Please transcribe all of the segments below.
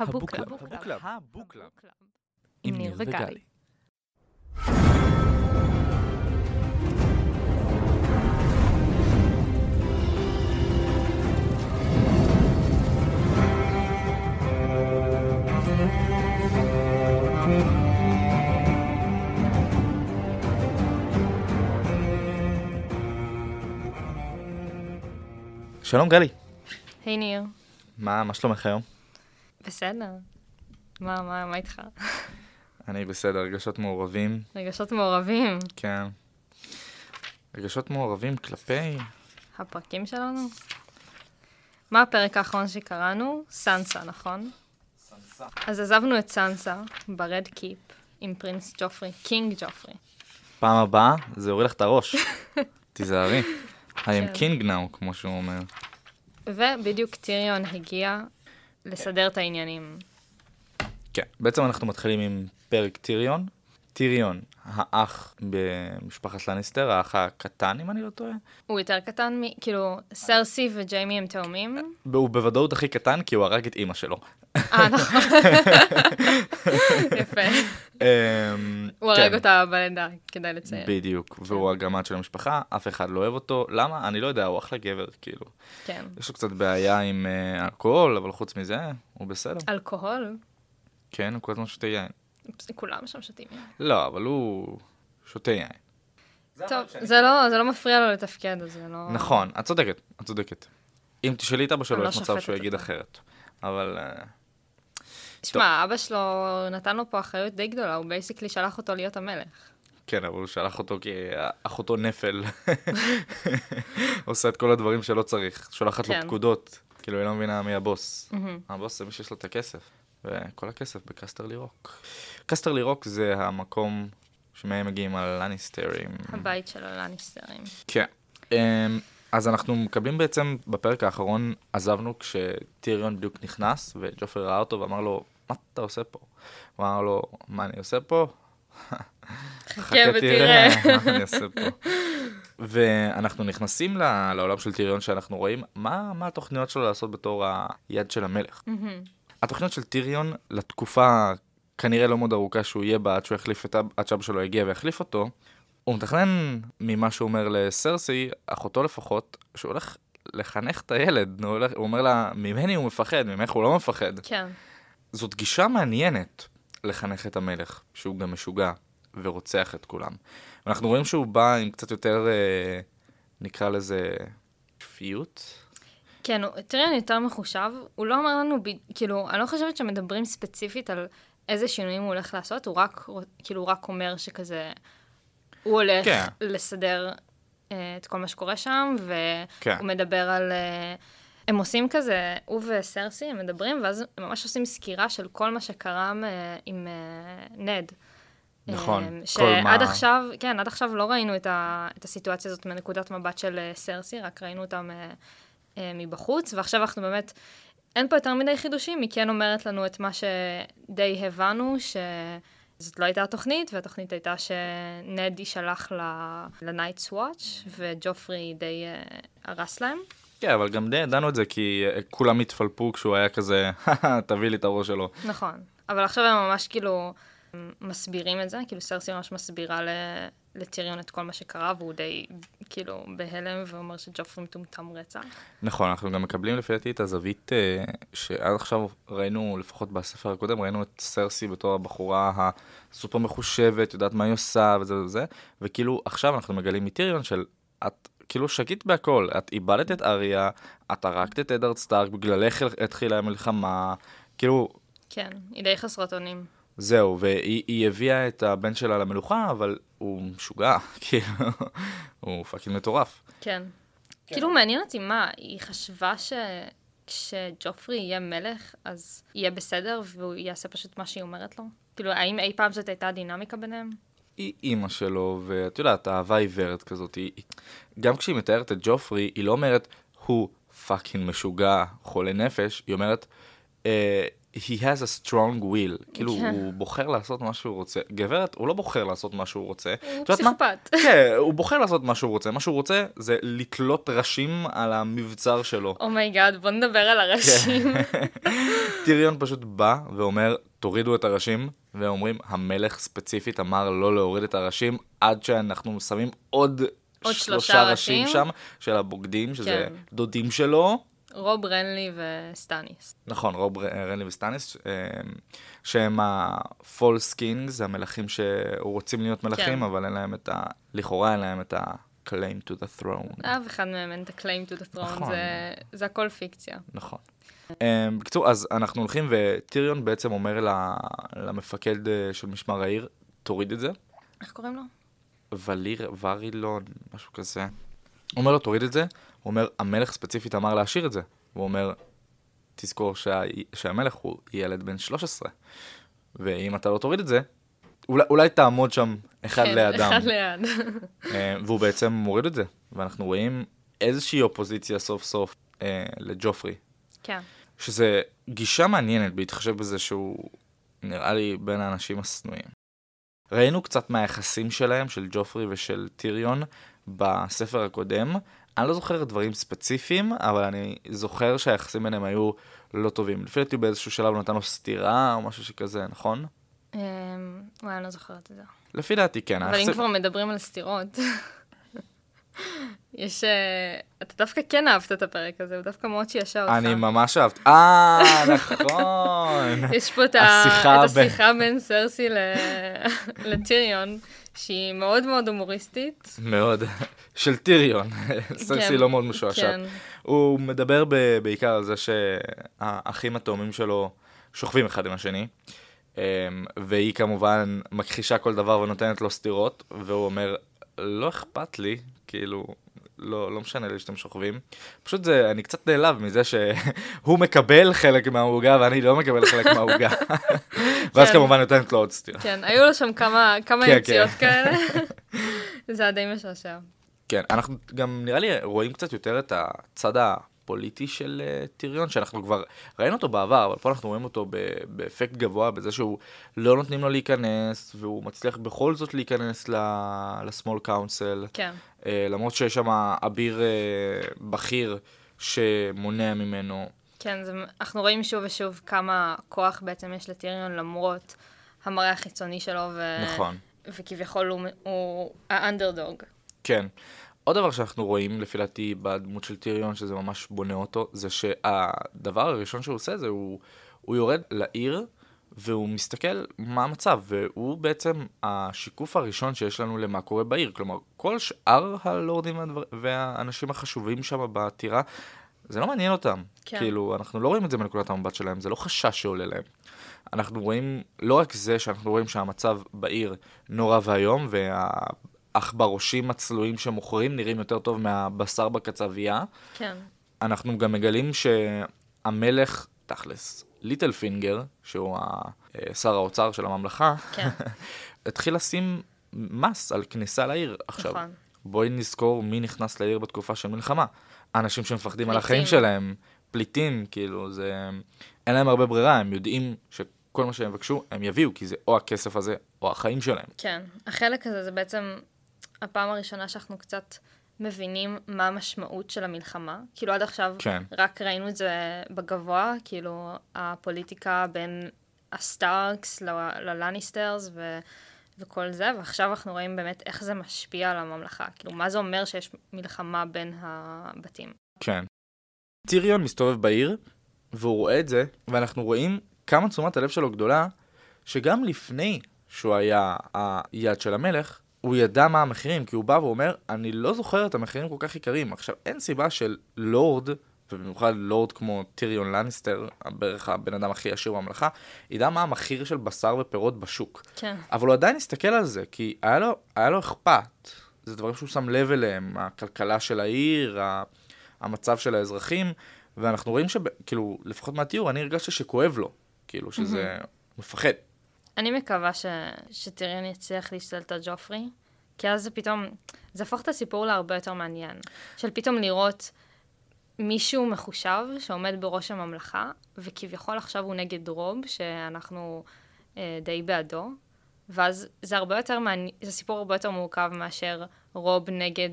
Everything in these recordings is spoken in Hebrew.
הבוקלאב. עם ניר וגלי. שלום גלי. היי ניר. מה שלומך היום? בסדר. מה איתך? אני בסדר, רגשות מעורבים. רגשות מעורבים? כן. רגשות מעורבים כלפי... הפרקים שלנו? מה הפרק האחרון שקראנו? סנסה, נכון? סנסה. אז עזבנו את סנסה ברד קיפ עם פרינס ג'ופרי, קינג ג'ופרי. פעם הבאה זה הוריד לך את הראש. תיזהרי. I am king now, כמו שהוא אומר. ובדיוק טיריון הגיע לסדר את העניינים. כן, בעצם אנחנו מתחילים עם פרק טיריון. טיריון, האח במשפחת לניסטר, האח הקטן, אם אני לא טועה. הוא יותר קטן, כאילו, סרסי וג'יימי הם תאומים. הוא בוודאות הכי קטן, כי הוא הרג את אמא שלו. נכון. יפה. הוא הרג אותה בלידה, כדאי לציין. בדיוק, והוא הגמד של המשפחה, אף אחד לא אוהב אותו. למה? אני לא יודע, הוא אחלה גבר, כאילו. כן. יש לו קצת בעיה עם אלכוהול, אבל חוץ מזה, הוא בסדר. אלכוהול? כן, הוא כל הזמן שותה יין. כולם שם שותים יין. לא, אבל הוא שותה יין. טוב, זה לא מפריע לו לתפקד, זה לא... נכון, את צודקת, את צודקת. אם תשאלי את אבא שלו, יש מצב שהוא יגיד אחרת. אבל... תשמע, אבא שלו נתן לו פה אחריות די גדולה, הוא בייסיקלי שלח אותו להיות המלך. כן, אבל הוא שלח אותו כי אחותו נפל. עושה את כל הדברים שלא צריך. שולחת לו פקודות, כאילו היא לא מבינה מי הבוס. הבוס זה מי שיש לו את הכסף. וכל הכסף בקסטרלי רוק. קסטרלי רוק זה המקום שמהם מגיעים הלניסטרים. הבית של הלניסטרים. כן. אז אנחנו מקבלים בעצם בפרק האחרון, עזבנו כשטיריון בדיוק נכנס, וג'ופרי ראה אותו ואמר לו, מה אתה עושה פה? הוא אמר לו, מה אני עושה פה? חכה ותראה. מה אני עושה פה? ואנחנו נכנסים לעולם של טיריון שאנחנו רואים, מה התוכניות שלו לעשות בתור היד של המלך? התוכניות של טיריון לתקופה כנראה לא מאוד ארוכה שהוא יהיה בה, עד שאבא שלו יגיע והחליף אותו, הוא מתכנן ממה שהוא אומר לסרסי, אחותו לפחות, שהוא הולך לחנך את הילד. הוא אומר לה, ממני הוא מפחד, ממך הוא לא מפחד. כן. זאת גישה מעניינת לחנך את המלך, שהוא גם משוגע ורוצח את כולם. ואנחנו רואים שהוא בא עם קצת יותר, נקרא לזה, שפיות. כן, טיריון יותר מחושב. הוא לא אמר לנו, כאילו, אני לא חושבת שמדברים ספציפית על איזה שינויים הוא הולך לעשות, הוא רק, כאילו, רק אומר שכזה... הוא הולך לסדר את כל מה שקורה שם, והוא מדבר על... הם עושים כזה, הוא וסרסי, הם מדברים, ואז הם ממש עושים סקירה של כל מה שקרה עם נד. נכון. שעד עכשיו, כן, עד עכשיו לא ראינו את הסיטואציה הזאת מנקודת מבט של סרסי, רק ראינו אותה מבחוץ, ועכשיו אנחנו באמת, אין פה יותר מדי חידושים, היא כן אומרת לנו את מה שדי הבנו, זאת לא הייתה התוכנית, והתוכנית הייתה שנדי שלח ל-Night's Watch, וג'ופרי די הרס להם. כן, אבל גם די ידענו את זה, כי כולם התפלפו כשהוא היה כזה, תביא לי את הראש שלו. נכון, אבל עכשיו הם ממש כאילו מסבירים את זה, כאילו סרסי ממש מסבירה לטיריון את כל מה שקרה, והוא די כאילו בהלם, ואומר שג'ופרי מטומטם רצח. נכון, אנחנו גם מקבלים לפי דעתי את הזווית שעד עכשיו ראינו, לפחות בספר הקודם, ראינו את סרסי בתור הבחורה הסופר מחושבת, יודעת מה היא עושה וזה וזה, וכאילו עכשיו אנחנו מגלים מטיריון של, את כאילו שקית בהכל, את איבדת את אריה, את הרקת את אדארד סטארק, בגללך התחילה המלחמה, כאילו... כן, היא די חסרת אונים. זהו, והיא הביאה את הבן שלה למלוכה, אבל הוא משוגע, כאילו, הוא פאקינג מטורף. כן. כאילו, מעניין אותי מה, היא חשבה שכשג'ופרי יהיה מלך, אז יהיה בסדר, והוא יעשה פשוט מה שהיא אומרת לו? כאילו, האם אי פעם זאת הייתה הדינמיקה ביניהם? היא אימא שלו, ואת יודעת, אהבה עיוורת כזאת, גם כשהיא מתארת את ג'ופרי, היא לא אומרת, הוא פאקינג משוגע, חולה נפש, היא אומרת, he has a strong will. כאילו, הוא בוחר לעשות מה שהוא רוצה. גברת, הוא לא בוחר לעשות מה שהוא רוצה. הוא פסיכופת. כן, הוא בוחר לעשות מה שהוא רוצה. מה שהוא רוצה זה לקלוט ראשים על המבצר שלו. אומייגאד, בוא נדבר על הראשים. טיריון פשוט בא ואומר, תורידו את הראשים, ואומרים, המלך ספציפית אמר לא להוריד את הראשים, עד שאנחנו שמים עוד שלושה ראשים שם, של הבוגדים, שזה דודים שלו. רוב רנלי וסטניס. נכון, רוב רנלי וסטניס, שהם ה-false kings, המלכים שרוצים להיות מלכים, אבל אין להם את ה... לכאורה אין להם את ה-claim to the throne. אף אחד מהם אין את ה-claim to the throne, זה הכל פיקציה. נכון. בקיצור, אז אנחנו הולכים וטיריון בעצם אומר למפקד של משמר העיר, תוריד את זה. איך קוראים לו? ורילון, משהו כזה. אומר לו, תוריד את זה. הוא אומר, המלך ספציפית אמר להשאיר את זה. הוא אומר, תזכור שהמלך הוא ילד בן 13. ואם אתה לא תוריד את זה, אולי תעמוד שם אחד לאדם. אחד ליד. והוא בעצם מוריד את זה. ואנחנו רואים איזושהי אופוזיציה סוף סוף לג'ופרי. כן. שזה גישה מעניינת בהתחשב בזה שהוא נראה לי בין האנשים הסנויים. ראינו קצת מהיחסים שלהם, של ג'ופרי ושל טיריון, בספר הקודם. אני לא זוכר דברים ספציפיים, אבל אני זוכר שהיחסים ביניהם היו לא טובים. לפי דעתי באיזשהו שלב נתן לו סתירה או משהו שכזה, נכון? וואי, אני לא זוכרת את זה. לפי דעתי, כן. אבל אם כבר מדברים על סתירות, יש... אתה דווקא כן אהבת את הפרק הזה, ודווקא מאוד שישה אותך. אני ממש אהבת. נכון. יש פה את השיחה בין סרסי לטיריון, שהיא מאוד מאוד הומוריסטית. מאוד. של טיריון. סרסי לא מאוד משועשעת. הוא מדבר בעיקר על זה שהאחים התאומים שלו שוכבים אחד עם השני, והיא כמובן מכחישה כל דבר ונותנת לו סתירות, והוא אומר, לא אכפת לי, כאילו... לא משנה לי שאתם שוכבים. פשוט זה, אני קצת נעלב מזה שהוא מקבל חלק מההוגה, ואני לא מקבל חלק מההוגה. ואז כמובן נותנת לו עוד סתירה. כן, היו לו שם כמה יציאות כאלה. זה היה די משעשע. כן, אנחנו גם נראה לי רואים קצת יותר את הצד הפוליטי של טיריון, שאנחנו כבר ראינו אותו בעבר, אבל פה אנחנו רואים אותו באפקט גבוה, בזה שהוא לא נותנים לו להיכנס, והוא מצליח בכל זאת להיכנס לסמול קאונסל. כן. למרות שיש שם אביר בכיר שמונע ממנו. כן, אנחנו רואים שוב ושוב כמה כוח בעצם יש לטיריון למרות המראה החיצוני שלו. נכון. וכביכול הוא האנדרדוג. כן. עוד דבר שאנחנו רואים לפי דעתי בדמות של טיריון, שזה ממש בונה אותו, זה שהדבר הראשון שהוא עושה זה הוא יורד לעיר והוא מסתכל מה המצב, והוא בעצם השיקוף הראשון שיש לנו למה קורה בעיר. כלומר, כל שאר הלורדים והאנשים החשובים שם בעתירה, זה לא מעניין אותם. כן. כאילו, אנחנו לא רואים את זה מנקודת המבט שלהם, זה לא חשש שעולה להם. אנחנו רואים, לא רק זה שאנחנו רואים שהמצב בעיר נורא והיום, והאחברושים הצלויים שמוכרים נראים יותר טוב מהבשר בקצבייה. כן. אנחנו גם מגלים שהמלך, תכלס, ליטל פינגר, שהוא שר האוצר של הממלכה, התחיל לשים מס על כניסה לעיר עכשיו. בואי נזכור מי נכנס לעיר בתקופה של מלחמה. האנשים שמפחדים על החיים שלהם, פליטים, כאילו, אין להם הרבה ברירה, הם יודעים שכל מה שהם מבקשו, הם יביאו, כי זה או הכסף הזה, או החיים שלהם. כן, החלק הזה זה בעצם הפעם הראשונה שאנחנו קצת... מבינים מה המשמעות של המלחמה. כאילו עד עכשיו רק ראינו את זה בגבוה, כאילו הפוליטיקה בין הסטארקס ללניסטרס וכל זה, ועכשיו אנחנו רואים באמת איך זה משפיע על הממלכה. כאילו מה זה אומר שיש מלחמה בין הבתים. כן. טיריון מסתובב בעיר, והוא רואה את זה, ואנחנו רואים כמה תשומת הלב שלו גדולה, שגם לפני שהוא היה היד של המלך, הוא ידע מה המחירים, כי הוא בא ואומר, אני לא זוכר את המחירים כל כך עיקריים. עכשיו, אין סיבה של לורד, ובמיוחד לורד כמו טיריון לניסטר, בערך הבן אדם הכי עשיר בממלכה, ידע מה המחיר של בשר ופירות בשוק. כן. אבל הוא עדיין הסתכל על זה, כי היה לו אכפת. זה דברים שהוא שם לב אליהם, הכלכלה של העיר, המצב של האזרחים, ואנחנו רואים כאילו, לפחות מהתיאור, אני הרגשתי שכואב לו, כאילו, שזה מפחד. אני מקווה שטיריון יצליח להשתלט על ג'ופרי, כי אז זה פתאום, זה הפך את הסיפור להרבה יותר מעניין, של פתאום לראות מישהו מחושב שעומד בראש הממלכה, וכביכול עכשיו הוא נגד רוב, שאנחנו די בעדו, ואז זה הרבה יותר זה סיפור הרבה יותר מורכב מאשר רוב נגד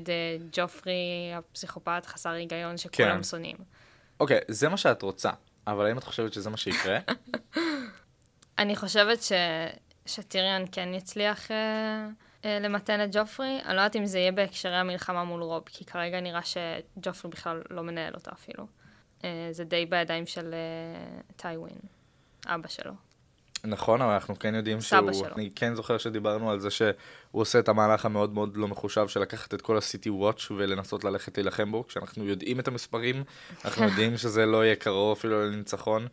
ג'ופרי, הפסיכופת, חסר היגיון, שכולם כן. שונאים. אוקיי, זה מה שאת רוצה, אבל האם את חושבת שזה מה שיקרה? אני חושבת שטיריון כן יצליח למתן את ג'ופרי. אני לא יודעת אם זה יהיה בהקשרי המלחמה מול רוב, כי כרגע נראה שג'ופרי בכלל לא מנהל אותה אפילו. זה די בידיים של טייווין, אבא שלו. נכון, אבל אנחנו כן יודעים שהוא... שלו. אני כן זוכר שדיברנו על זה שהוא עושה את המהלך המאוד מאוד לא מחושב של לקחת את כל הסיטי וואץ' ולנסות ללכת להילחם בו, כשאנחנו יודעים את המספרים, אנחנו יודעים שזה לא יהיה קרוב אפילו לניצחון,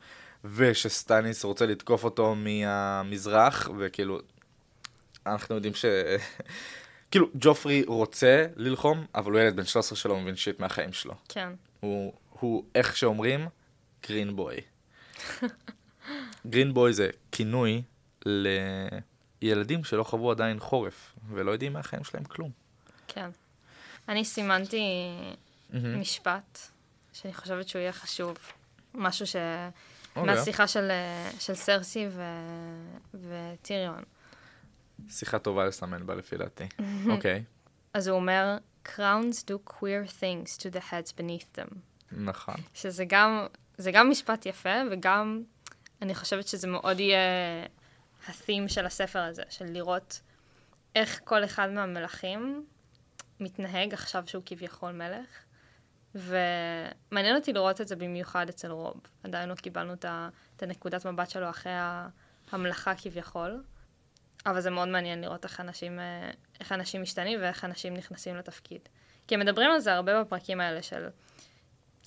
ושסטניס רוצה לתקוף אותו מהמזרח, וכאילו... אנחנו יודעים ש... כאילו, ג'ופרי רוצה ללחום, אבל הוא ילד בן 13 שלו, הוא מבין שיט מהחיים שלו. כן. הוא איך שאומרים, גרין בוי. גרין בוי זה כינוי לילדים שלא חוו עדיין חורף, ולא יודעים מהחיים שלהם כלום. כן. אני סימנתי משפט, שאני חושבת שהוא יהיה חשוב. משהו ש... מהשיחה של סרסי וטיריון. שיחה טובה לסמן בה לפי דעתי. אוקיי. אז הוא אומר, crowns do queer things to the heads beneath them. נכון. שזה גם משפט יפה, וגם אני חושבת שזה מאוד יהיה ה-theme של הספר הזה, של לראות איך כל אחד מהמלכים מתנהג עכשיו שהוא כביכול מלך, ומעניין אותי לראות את זה במיוחד אצל רוב. עדיין לא קיבלנו את הנקודת מבט שלו אחרי המלכה כביכול, אבל זה מאוד מעניין לראות איך אנשים משתנים ואיך אנשים נכנסים לתפקיד. כי הם מדברים על זה הרבה בפרקים האלה של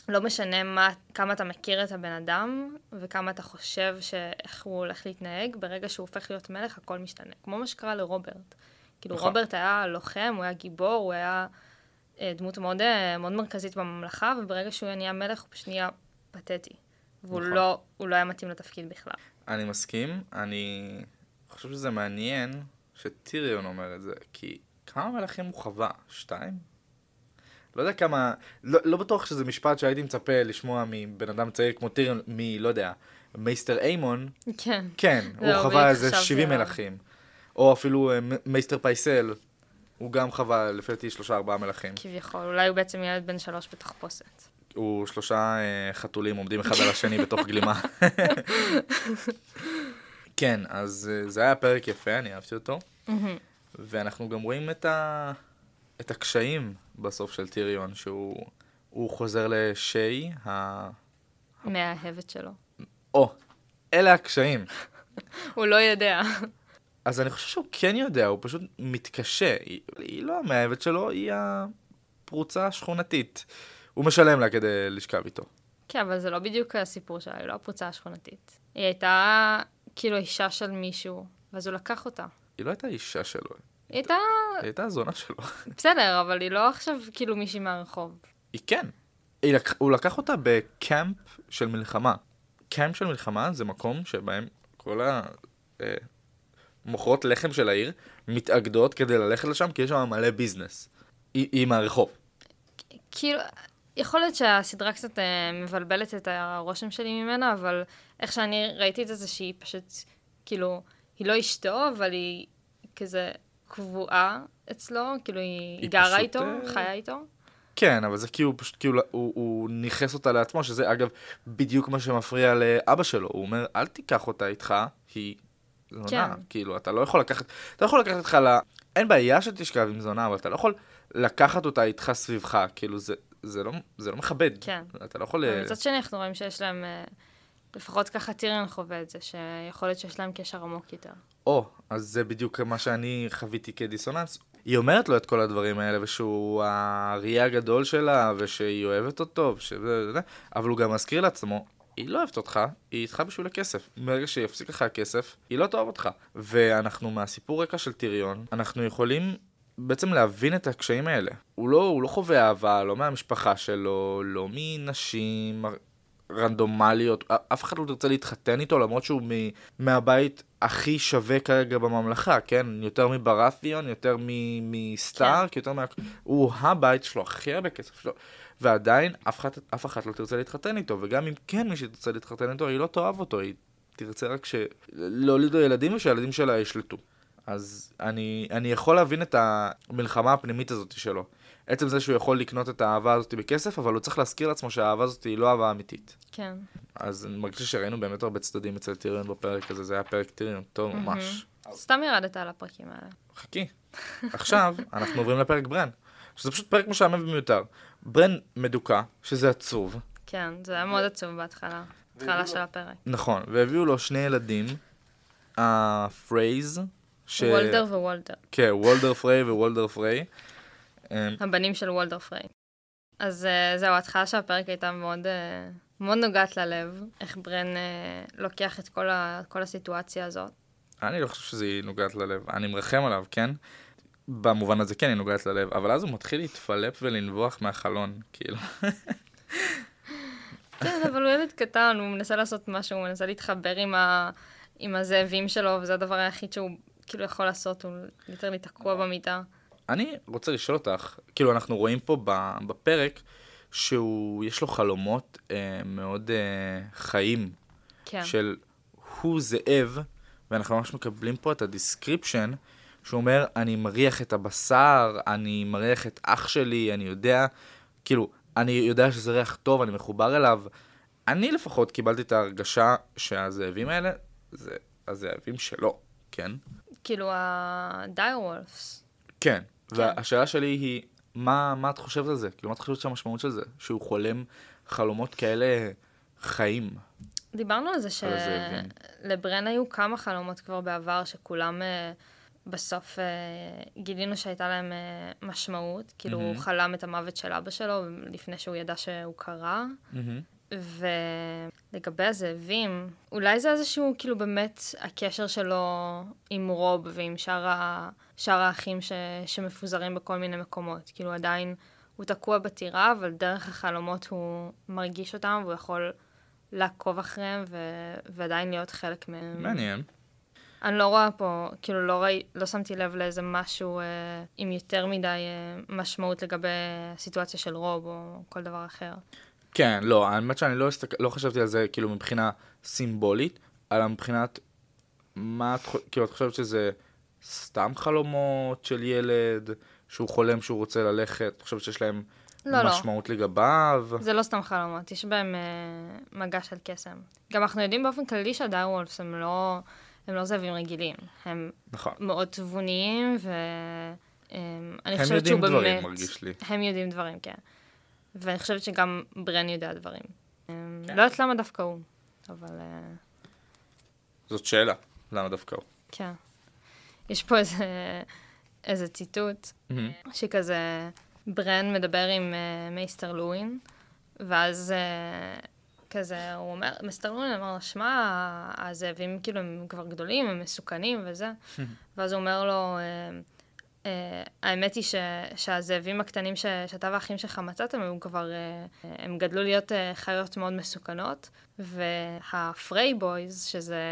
לא משנה כמה אתה מכיר את הבן אדם וכמה אתה חושב שאיך הוא הולך להתנהג, ברגע שהוא הופך להיות מלך הכל משתנה. כמו מה שקרה לרוברט. כאילו רוברט היה לוחם, הוא היה גיבור, הוא היה דמות מאוד, מאוד מרכזית בממלכה, וברגע שהוא נהיה מלך הוא פשוט נהיה פתטי. והוא לא היה מתאים לתפקיד בכלל. אני מסכים, אני חושב שזה מעניין שטיריון אומר את זה, כי כמה מלאכים הוא חווה? 2? לא יודע כמה, לא בטוח שזה משפט שהייתי מצפה לשמוע מבן אדם צעיר כמו טיריון, לא יודע, מייסטר איימון. כן. כן, הוא חווה איזה 70 מלאכים. או אפילו מייסטר פייסל, הוא גם חווה לפי 3-4 מלאכים. כביכול, אולי הוא בעצם ילד בן 3 בתחפושת. הוא 3 חתולים עומדים אחד על השני בתוך גלימה. כן, אז זה היה פרק יפה, אני אהבתי אותו. ואנחנו גם רואים את הקשיים בסוף של טיריון, שהוא חוזר לשי, מהאהבת שלו. אלה הקשיים. הוא לא יודע. אז אני חושב שהוא כן יודע, הוא פשוט מתקשה. היא לא המאהבת שלו, היא הפרוצה השכונתית. הוא משלם לה כדי לשכב איתו. כן, אבל זה לא בדיוק הסיפור שלה, היא לא הפרוצה השכונתית. היא הייתה... כאילו אישה של מישהו, ואז הוא לקח אותה. היא לא הייתה אישה שלו. היא הייתה הזונה שלו. בסדר, אבל היא לא עכשיו כאילו מישהי מהרחוב. היא כן. הוא לקח אותה בקמפ של מלחמה. קמפ של מלחמה זה מקום שבהם כל המוכרות לחם של העיר מתאגדות כדי ללכת לשם, כי יש שם מלא ביזנס. היא מהרחוב. כאילו... יכול להיות שהסדרה קצת מבלבלת את הרושם שלי ממנה, אבל איך שאני ראיתי את זה, זה שהיא פשוט, כאילו, היא לא אשתו, אבל היא כזה קבועה אצלו, כאילו היא גרה פשוט, איתו, חיה איתו. כן, אבל זה כאילו, פשוט כאילו, הוא ניחס אותה לעצמו, שזה אגב בדיוק מה שמפריע לאבא שלו. הוא אומר, אל תיקח אותה איתך, היא זונה. כן. כאילו, אתה לא יכול לקחת איתך אין בעיה שתשכב עם זונה, אבל אתה לא יכול לקחת אותה איתך סביבך, כאילו זה לא מכבד. כן. אתה לא יכול... מצד שני, אנחנו רואים שיש להם, לפחות ככה טיריון חווה את זה, שיכול להיות שיש להם קשר עמוק יותר. אז זה בדיוק מה שאני חוויתי כדיסוננס. היא אומרת לו את כל הדברים האלה, ושהוא האריה הגדול שלה, ושהיא אוהבת אותו, אבל הוא גם מזכיר לעצמו, היא לא אוהבת אותך, היא איתך בשביל הכסף. ברגע שיפסיק לך הכסף, היא לא תאהב אותך. ואנחנו, מהסיפור רקע של טיריון, אנחנו יכולים... בעצם להבין את הקשיים האלה. הוא לא חווה אהבה, לא מהמשפחה שלו, לא מנשים רנדומליות, אף אחד לא תרצה להתחתן איתו, למרות שהוא מהבית הכי שווה כרגע בממלכה, כן? יותר מבראתיון, יותר מסטארק, יותר הוא הבית שלו, הכי הרבה כסף שלו, ועדיין אף אחת לא תרצה להתחתן איתו, וגם אם כן מי שתרצה להתחתן איתו, היא לא תאהב אותו, היא תרצה רק להוליד לו ילדים ושהילדים שלה ישלטו. אז אני יכול להבין את המלחמה הפנימית הזאת שלו. עצם זה שהוא יכול לקנות את האהבה הזאת בכסף, אבל הוא צריך להזכיר לעצמו שהאהבה הזאת היא לא אהבה אמיתית. כן. אז אני מרגיש שראינו באמת הרבה צדדים אצל טיריון בפרק הזה, זה היה פרק טיריון טוב ממש. סתם ירדת על הפרקים האלה. חכי. עכשיו אנחנו עוברים לפרק ברן, שזה פשוט פרק משעמם ומיותר. ברן מדוקה, שזה עצוב. כן, זה היה מאוד עצוב בהתחלה, התחלה של הפרק. נכון, והביאו לו שני ילדים, הפרייז, וולדר ווולדר. כן, וולדר פריי ווולדר פריי. הבנים של וולדר פריי. אז זהו, ההתחלה של הפרק הייתה מאוד נוגעת ללב, איך ברן לוקח את כל הסיטואציה הזאת. אני לא חושב שזה נוגעת ללב, אני מרחם עליו, כן? במובן הזה כן היא נוגעת ללב, אבל אז הוא מתחיל להתפלפ ולנבוח מהחלון, כאילו. כן, אבל הוא ילד קטן, הוא מנסה לעשות משהו, הוא מנסה להתחבר עם הזאבים שלו, וזה הדבר היחיד שהוא כאילו יכול לעשות, הוא ליטרלי תקוע במיטה. אני רוצה לשאול אותך, כאילו אנחנו רואים פה בפרק שיש לו חלומות מאוד חיים, כן. של הוא זאב, ואנחנו ממש מקבלים פה את הדיסקריפשן, שהוא אומר, אני מריח את הבשר, אני מריח את אח שלי, אני יודע שזה ריח טוב, אני מחובר אליו. אני לפחות קיבלתי את ההרגשה שהזאבים האלה, זה הזאבים שלו, כן? כאילו ה-direwolves. כן, והשאלה שלי היא, מה את חושבת על זה? כאילו, מה את חושבת שהמשמעות של זה? שהוא חולם חלומות כאלה חיים. דיברנו על זה שלברן היו כמה חלומות כבר בעבר, שכולם בסוף גילינו שהייתה להם משמעות. כאילו, הוא חלם את המוות של אבא שלו, לפני שהוא ידע שהוא קרה. ולגבי הזאבים, אולי זה איזשהו, כאילו, באמת הקשר שלו עם רוב ועם שאר האחים שמפוזרים בכל מיני מקומות. כאילו, עדיין הוא תקוע בטירה, אבל דרך החלומות הוא מרגיש אותם, והוא יכול לעקוב אחריהם, ועדיין להיות חלק מהם. מעניין. אני לא רואה פה, כאילו, לא שמתי לב לאיזה משהו עם יותר מדי משמעות לגבי הסיטואציה של רוב, או כל דבר אחר. כן, לא, האמת שאני לא חשבתי על זה, כאילו, מבחינה סימבולית, אלא מבחינת, כאילו, את חושבת שזה סתם חלומות של ילד, שהוא חולם שהוא רוצה ללכת, את חושבת שיש להם משמעות לגביו? זה לא סתם חלומות, יש בהם מגע של קסם. גם אנחנו יודעים באופן כללי שהדיירוולפס הם לא זאבים רגילים, הם מאוד תבוניים, ואני חושבת שהוא באמת... הם יודעים דברים, מרגיש לי. הם יודעים דברים, כן. ואני חושבת שגם ברן יודע דברים. לא יודעת למה דווקא הוא, אבל... זאת שאלה, למה דווקא הוא. כן. יש פה איזה ציטוט, שכזה ברן מדבר עם מייסטר לואין, ואז כזה הוא אומר, מייסטר לואין אמר, שמע, הזאבים כאילו הם כבר גדולים, הם מסוכנים וזה, ואז הוא אומר לו... האמת היא שהזאבים הקטנים שאתה והאחים שלך מצאתם, הם גדלו להיות חיות מאוד מסוכנות, והפריי בויז, שזה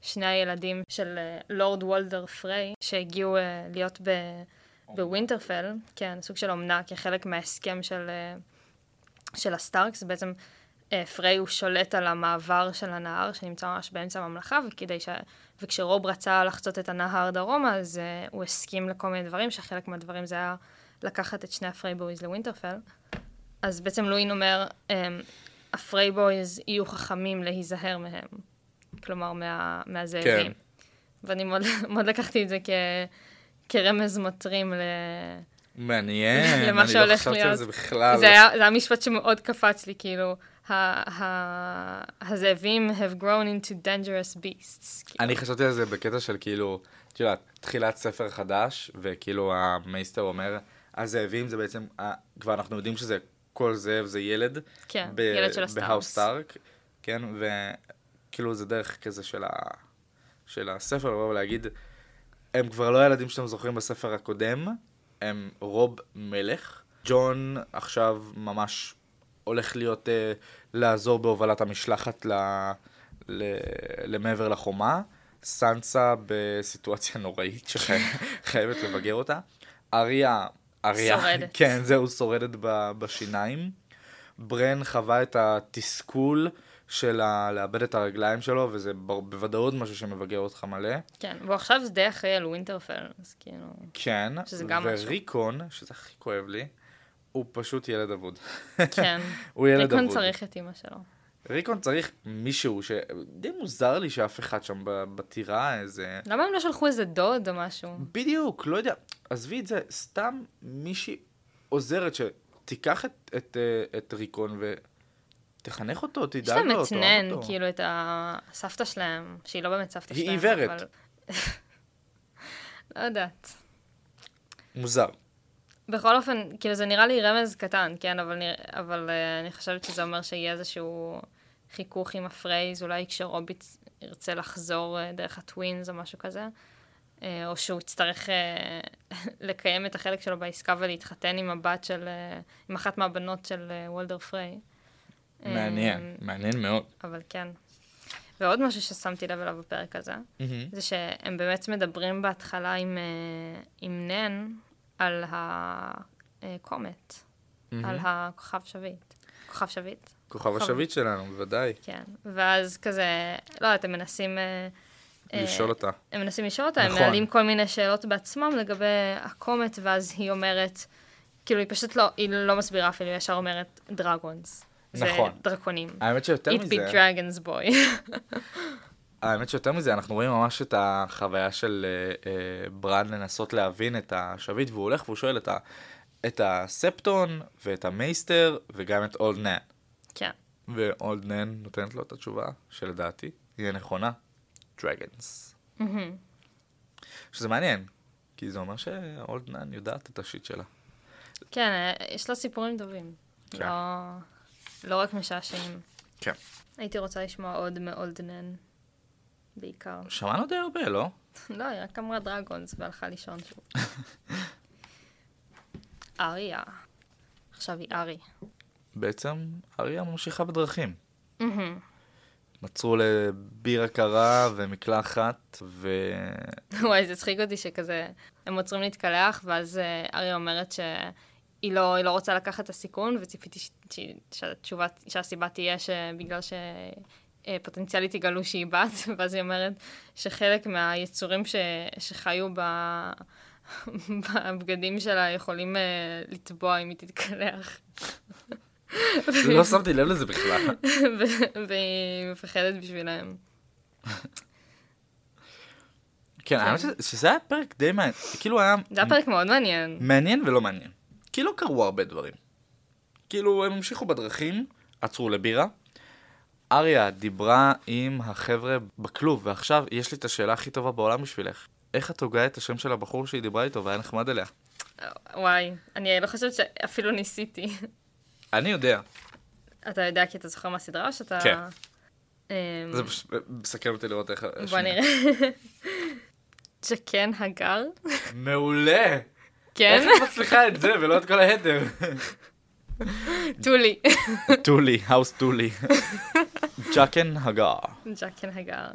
שני הילדים של לורד וולדר פריי, שהגיעו להיות בווינטרפל, כן, סוג של אומנה, כחלק מההסכם של הסטארקס, בעצם פריי הוא שולט על המעבר של הנהר, שנמצא ממש באמצע הממלכה, וכשרוב רצה לחצות את הנהר דרומה, אז הוא הסכים לכל מיני דברים, שחלק מהדברים זה היה לקחת את שני הפריי בויז לווינטרפל. אז בעצם לואין אומר, הפריי בויז יהיו חכמים להיזהר מהם, כלומר מהזאבים. ואני מאוד לקחתי את זה כרמז מטרים מעניין, למה שהולך להיות. זה היה משפט שמאוד קפץ לי, כאילו, הזאבים have grown into dangerous beasts. אני חשבתי על זה בקטע של כאילו, תחילת ספר חדש, וכאילו המייסטר אומר, הזאבים זה בעצם, כבר אנחנו יודעים שזה כל זאב זה ילד, כן, ילד של הסטארק. בהאוס סטארק, כן, וכאילו זה דרך כזה של הספר, אבל להגיד, הם כבר לא הילדים שאתם זוכרים בספר הקודם, הם רוב מלך, ג'ון עכשיו ממש הולך להיות לעזור בהובלת המשלחת למעבר לחומה. סנסה בסיטואציה נוראית שחייבת לבגר אותה. אריה, שורדת. כן, זהו, שורדת בשיניים. ברן חווה את התסכול של לאבד את הרגליים שלו, וזה בוודאות משהו שמבגר אותך מלא. כן, ועכשיו זה די אחרי על ווינטרפל, אז כאילו... כן, וריקון, שזה הכי כואב לי, הוא פשוט ילד אבוד. כן, ריקון צריך את אמא שלו. ריקון צריך מישהו שדי מוזר לי שאף אחד שם בטירה איזה... למה הם לא שלחו איזה דוד או משהו? בדיוק, לא יודע. עזבי את זה, סתם מישהי עוזרת שתיקח את ריקון ותחנך אותו, תדאג לו אותו. יש להם מצנן, כאילו, את הסבתא שלהם, שהיא לא באמת סבתא שלהם. היא עיוורת. לא יודעת. מוזר. בכל אופן, כאילו זה נראה לי רמז קטן, כן, אבל אני חושבת שזה אומר שיהיה איזשהו חיכוך עם הפרייז, אולי כשרובי ירצה לחזור דרך הטווינז או משהו כזה, או שהוא יצטרך לקיים את החלק שלו בעסקה ולהתחתן עם הבת של, עם אחת מהבנות של וולדר פריי. מעניין, מעניין מאוד. אבל כן. ועוד משהו ששמתי לב אליו בפרק הזה, זה שהם באמת מדברים בהתחלה עם נן, על הקומט, על הכוכב שביט. כוכב שביט? כוכב השביט שלנו, בוודאי. כן, ואז כזה, לא, אתם מנסים... לשאול אותה. הם מנסים לשאול אותה, הם מעלים כל מיני שאלות בעצמם לגבי הקומט, ואז היא אומרת, כאילו היא פשוט לא, היא לא מסבירה אפילו, היא ישר אומרת דרגונס. נכון. זה דרקונים. האמת שיותר מזה... It be dragons boy. האמת שיותר מזה, אנחנו רואים ממש את החוויה של ברן לנסות להבין את השביט, והוא הולך והוא שואל את הספטון ואת המייסטר וגם את אולד נן. כן. ואולד נן נותנת לו את התשובה שלדעתי היא נכונה, דרגנס. שזה מעניין, כי זה אומר שאולד נן יודעת את השיט שלה. כן, יש לה סיפורים טובים. כן. לא רק משעשעים. כן. הייתי רוצה לשמוע עוד מאולד נן. בעיקר. שמענו די הרבה, לא? לא, היא רק אמרה דרגונס והלכה לישון שוב. אריה. עכשיו היא ארי. בעצם, אריה ממשיכה בדרכים. מצרו לבירה קרה ומקלחת ו... וואי, זה צחיק אותי שכזה, הם עוצרים להתקלח, ואז אריה אומרת שהיא לא רוצה לקחת את הסיכון, וציפיתי שהסיבה תהיה שבגלל ש... פוטנציאלית יגלו שהיא בת, ואז היא אומרת שחלק מהיצורים שחיו בבגדים שלה יכולים לטבוע אם היא תתקלח. לא שמתי לב לזה בכלל. והיא מפחדת בשבילהם. כן, אני חושב שזה היה פרק די מעניין. זה היה פרק מאוד מעניין. מעניין ולא מעניין. כי לא קרו הרבה דברים. כאילו, הם המשיכו בדרכים, עצרו לבירה, אריה דיברה עם החבר'ה בכלוב, ועכשיו יש לי את השאלה הכי טובה בעולם בשבילך. איך את הוגעה את השם של הבחור שהיא דיברה איתו והיה נחמד אליה? וואי, אני לא חושבת שאפילו ניסיתי. אני יודע. אתה יודע כי אתה זוכר מהסדרה או שאתה... כן. זה מסכן אותי לראות איך... בוא נראה. ג'קן הגר? מעולה! כן? איך את מצליחה את זה ולא את כל ההדר? טולי. טולי, האוס טולי. ג'קן הגר. ג'קן הגר.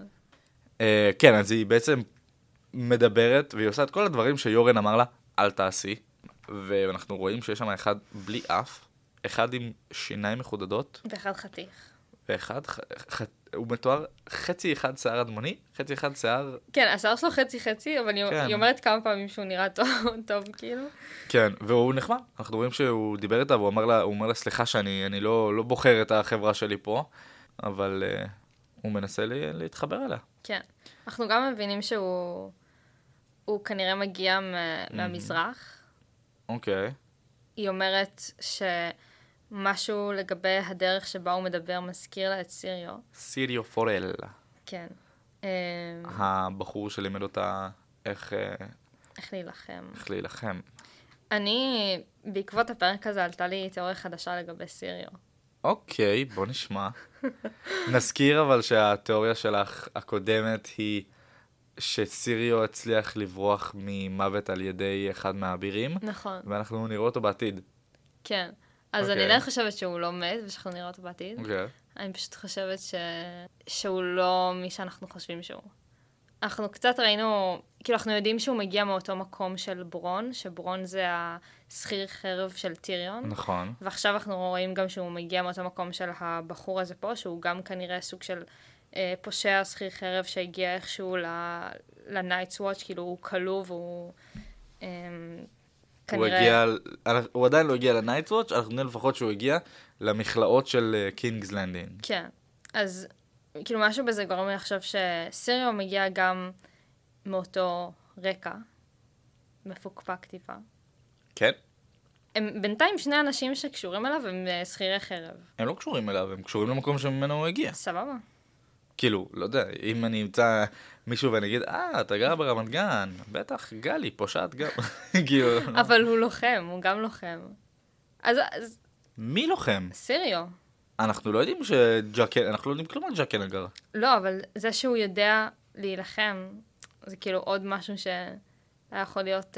כן, אז היא בעצם מדברת, והיא עושה את כל הדברים שיורן אמר לה, אל תעשי. ואנחנו רואים שיש שם אחד בלי אף, אחד עם שיניים מחודדות. ואחד חתיך. ואחד, הוא מתואר חצי אחד שיער אדמוני, חצי אחד שיער... כן, השיער שלו חצי חצי, אבל היא אומרת כמה פעמים שהוא נראה טוב, כאילו. כן, והוא נחמד. אנחנו רואים שהוא דיבר איתה, והוא אומר לה, סליחה שאני לא בוחר את החברה שלי פה, אבל הוא מנסה להתחבר אליה. כן. אנחנו גם מבינים שהוא כנראה מגיע מהמזרח. אוקיי. היא אומרת משהו לגבי הדרך שבה הוא מדבר מזכיר לה את סיריו. סיריו פורל. כן. הבחור שלימד אותה איך להילחם. איך להילחם. אני, בעקבות הפרק הזה, עלתה לי תיאוריה חדשה לגבי סיריו. אוקיי, בוא נשמע. נזכיר אבל שהתיאוריה שלך הקודמת היא שסיריו הצליח לברוח ממוות על ידי אחד מהאבירים. נכון. ואנחנו נראה אותו בעתיד. כן. אז אני לא חושבת שהוא לא מת, ושאנחנו נראה אותו בעתיד. אני פשוט חושבת שהוא לא מי שאנחנו חושבים שהוא. אנחנו קצת ראינו, כאילו אנחנו יודעים שהוא מגיע מאותו מקום של ברון, שברון זה השכיר חרב של טיריון. נכון. ועכשיו אנחנו רואים גם שהוא מגיע מאותו מקום של הבחור הזה פה, שהוא גם כנראה סוג של פושע שכיר חרב שהגיע איכשהו לנייטס וואץ', כאילו הוא כלוב, הוא כנראה... הוא עדיין לא הגיע לנייטס וואץ', אנחנו נראה לפחות שהוא הגיע למכלאות של קינגס לנדינג. כן, אז... כאילו משהו בזה גורם לי לחשוב שסיריו מגיע גם מאותו רקע, מפוקפק טיפה. כן. הם בינתיים שני אנשים שקשורים אליו הם שכירי חרב. הם לא קשורים אליו, הם קשורים למקום שממנו הוא הגיע. סבבה. כאילו, לא יודע, אם אני אמצא מישהו ואני אגיד, אתה גר ברמת גן, בטח גלי, פושעת גם. אבל הוא לוחם, הוא גם לוחם. אז... מי לוחם? סיריו. אנחנו לא יודעים כלום על ג'קן הגר. לא, אבל זה שהוא יודע להילחם, זה כאילו עוד משהו שיכול להיות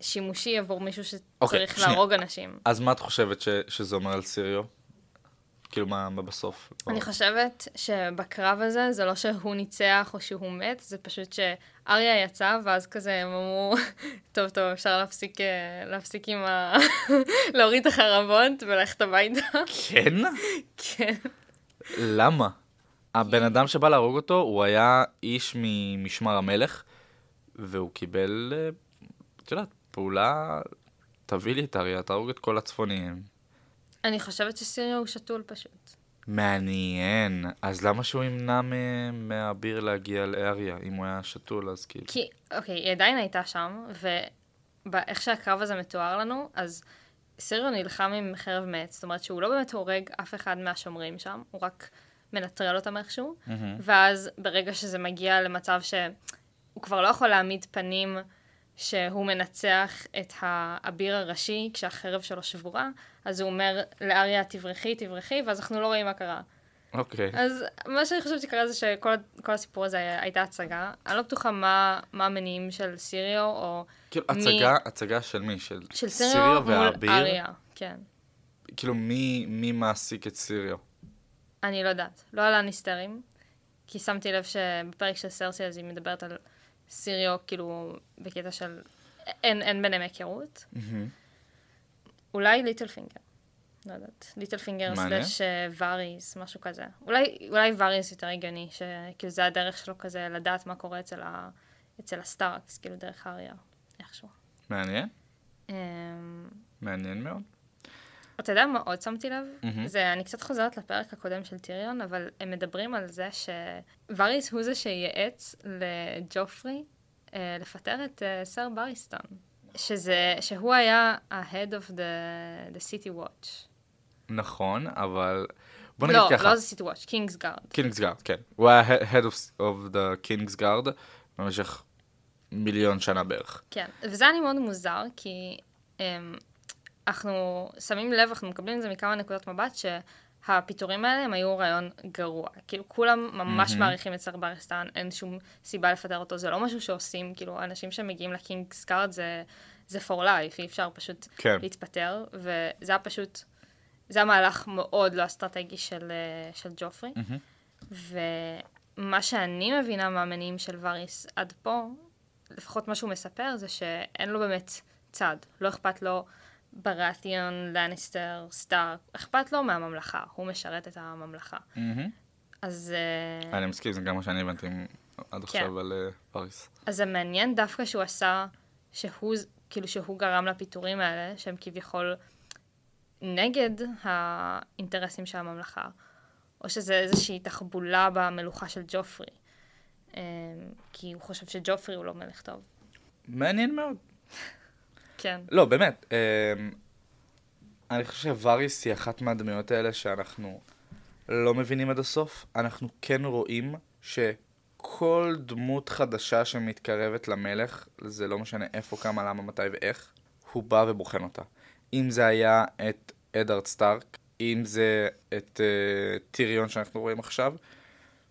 שימושי עבור מישהו שצריך להרוג אנשים. אז מה את חושבת שזה אומר על סיריו? כאילו מה בסוף? אני חושבת שבקרב הזה זה לא שהוא ניצח או שהוא מת, זה פשוט שאריה יצא ואז כזה הם אמרו, טוב, אפשר להפסיק עם ה... להוריד את החרבות וללכת הביתה. כן? כן. למה? הבן אדם שבא להרוג אותו הוא היה איש ממשמר המלך, והוא קיבל, את יודעת, פעולה, תביא לי את אריה, תהרוג את כל הצפוניים. אני חושבת שסיריו הוא שתול פשוט. מעניין. אז למה שהוא ימנע מהאביר להגיע לאריה? אם הוא היה שתול, אז כאילו... כי, היא עדיין הייתה שם, ואיך שהקרב הזה מתואר לנו, אז סיריו נלחם עם חרב מת, זאת אומרת שהוא לא באמת הורג אף אחד מהשומרים שם, הוא רק מנטרל אותם איכשהו, ואז ברגע שזה מגיע למצב שהוא כבר לא יכול להעמיד פנים שהוא מנצח את האביר הראשי, כשהחרב שלו שבורה, אז הוא אומר לאריה, תברחי, ואז אנחנו לא רואים מה קרה. אוקיי. אז מה שאני חושבת שקרה זה שכל הסיפור הזה הייתה הצגה. אני לא בטוחה מה המניעים של סיריו, או... כאילו, הצגה של מי? של סיריו מול אריה, כן. כאילו, מי מעסיק את סיריו? אני לא יודעת. לא על הניסטרים, כי שמתי לב שבפרק של סרסי, אז היא מדברת על... סיריו, כאילו, בקטע של... אין ביניהם היכרות. אולי ליטל פינגר. לא יודעת. ליטל פינגר סלש וריס, משהו כזה. אולי וריס יותר הגיוני, שכאילו זה הדרך שלו כזה לדעת מה קורה אצל הסטארקס, כאילו דרך האריה, איכשהו. מעניין. מעניין מאוד. אתה יודע מה עוד שמתי לב? אני קצת חוזרת לפרק הקודם של טיריון, אבל הם מדברים על זה שוואריס הוא זה שייעץ לג'ופרי לפטר את סר בריסטון, שהוא היה ה-head of the city watch. נכון, אבל... בוא נגיד ככה. לא זה city watch, Kingsguard, כן. הוא היה head of the Kingsguard במשך מיליון שנה בערך. כן, וזה אני מאוד מוזר, כי... אנחנו שמים לב, אנחנו מקבלים את זה מכמה נקודות מבט, שהפיתורים האלה הם היו רעיון גרוע. כאילו, כולם ממש מעריכים את סר בריסטון, אין שום סיבה לפטר אותו, זה לא משהו שעושים, כאילו, אנשים שמגיעים לקינגסגארד זה for life, אי אפשר פשוט להתפטר, וזה פשוט, זה המהלך מאוד לא אסטרטגי של ג'ופרי, ומה שאני מבינה מהמניעים של וריס עד פה, לפחות מה שהוא מספר, זה שאין לו באמת צד, לא אכפת לו, בראתיון, לניסטר, סטארק, אכפת לו מהממלכה, הוא משרת את הממלכה. אז... אני מסכים, זה גם מה שאני הבנתי עד עכשיו על פריס. אז זה מעניין דווקא שהוא עשה, שהוא גרם לפיתורים האלה, שהם כביכול נגד האינטרסים של הממלכה, או שזה איזושהי תחבולה במלוכה של ג'ופרי, כי הוא חושב שג'ופרי הוא לא מלך טוב. מעניין מאוד. כן. לא, באמת, אני חושב שוואריס היא אחת מהדמויות האלה שאנחנו לא מבינים עד הסוף. אנחנו כן רואים שכל דמות חדשה שמתקרבת למלך, זה לא משנה איפה, כמה, למה, מתי ואיך, הוא בא ובוחן אותה. אם זה היה את אדארד סטארק, אם זה את טיריון שאנחנו רואים עכשיו,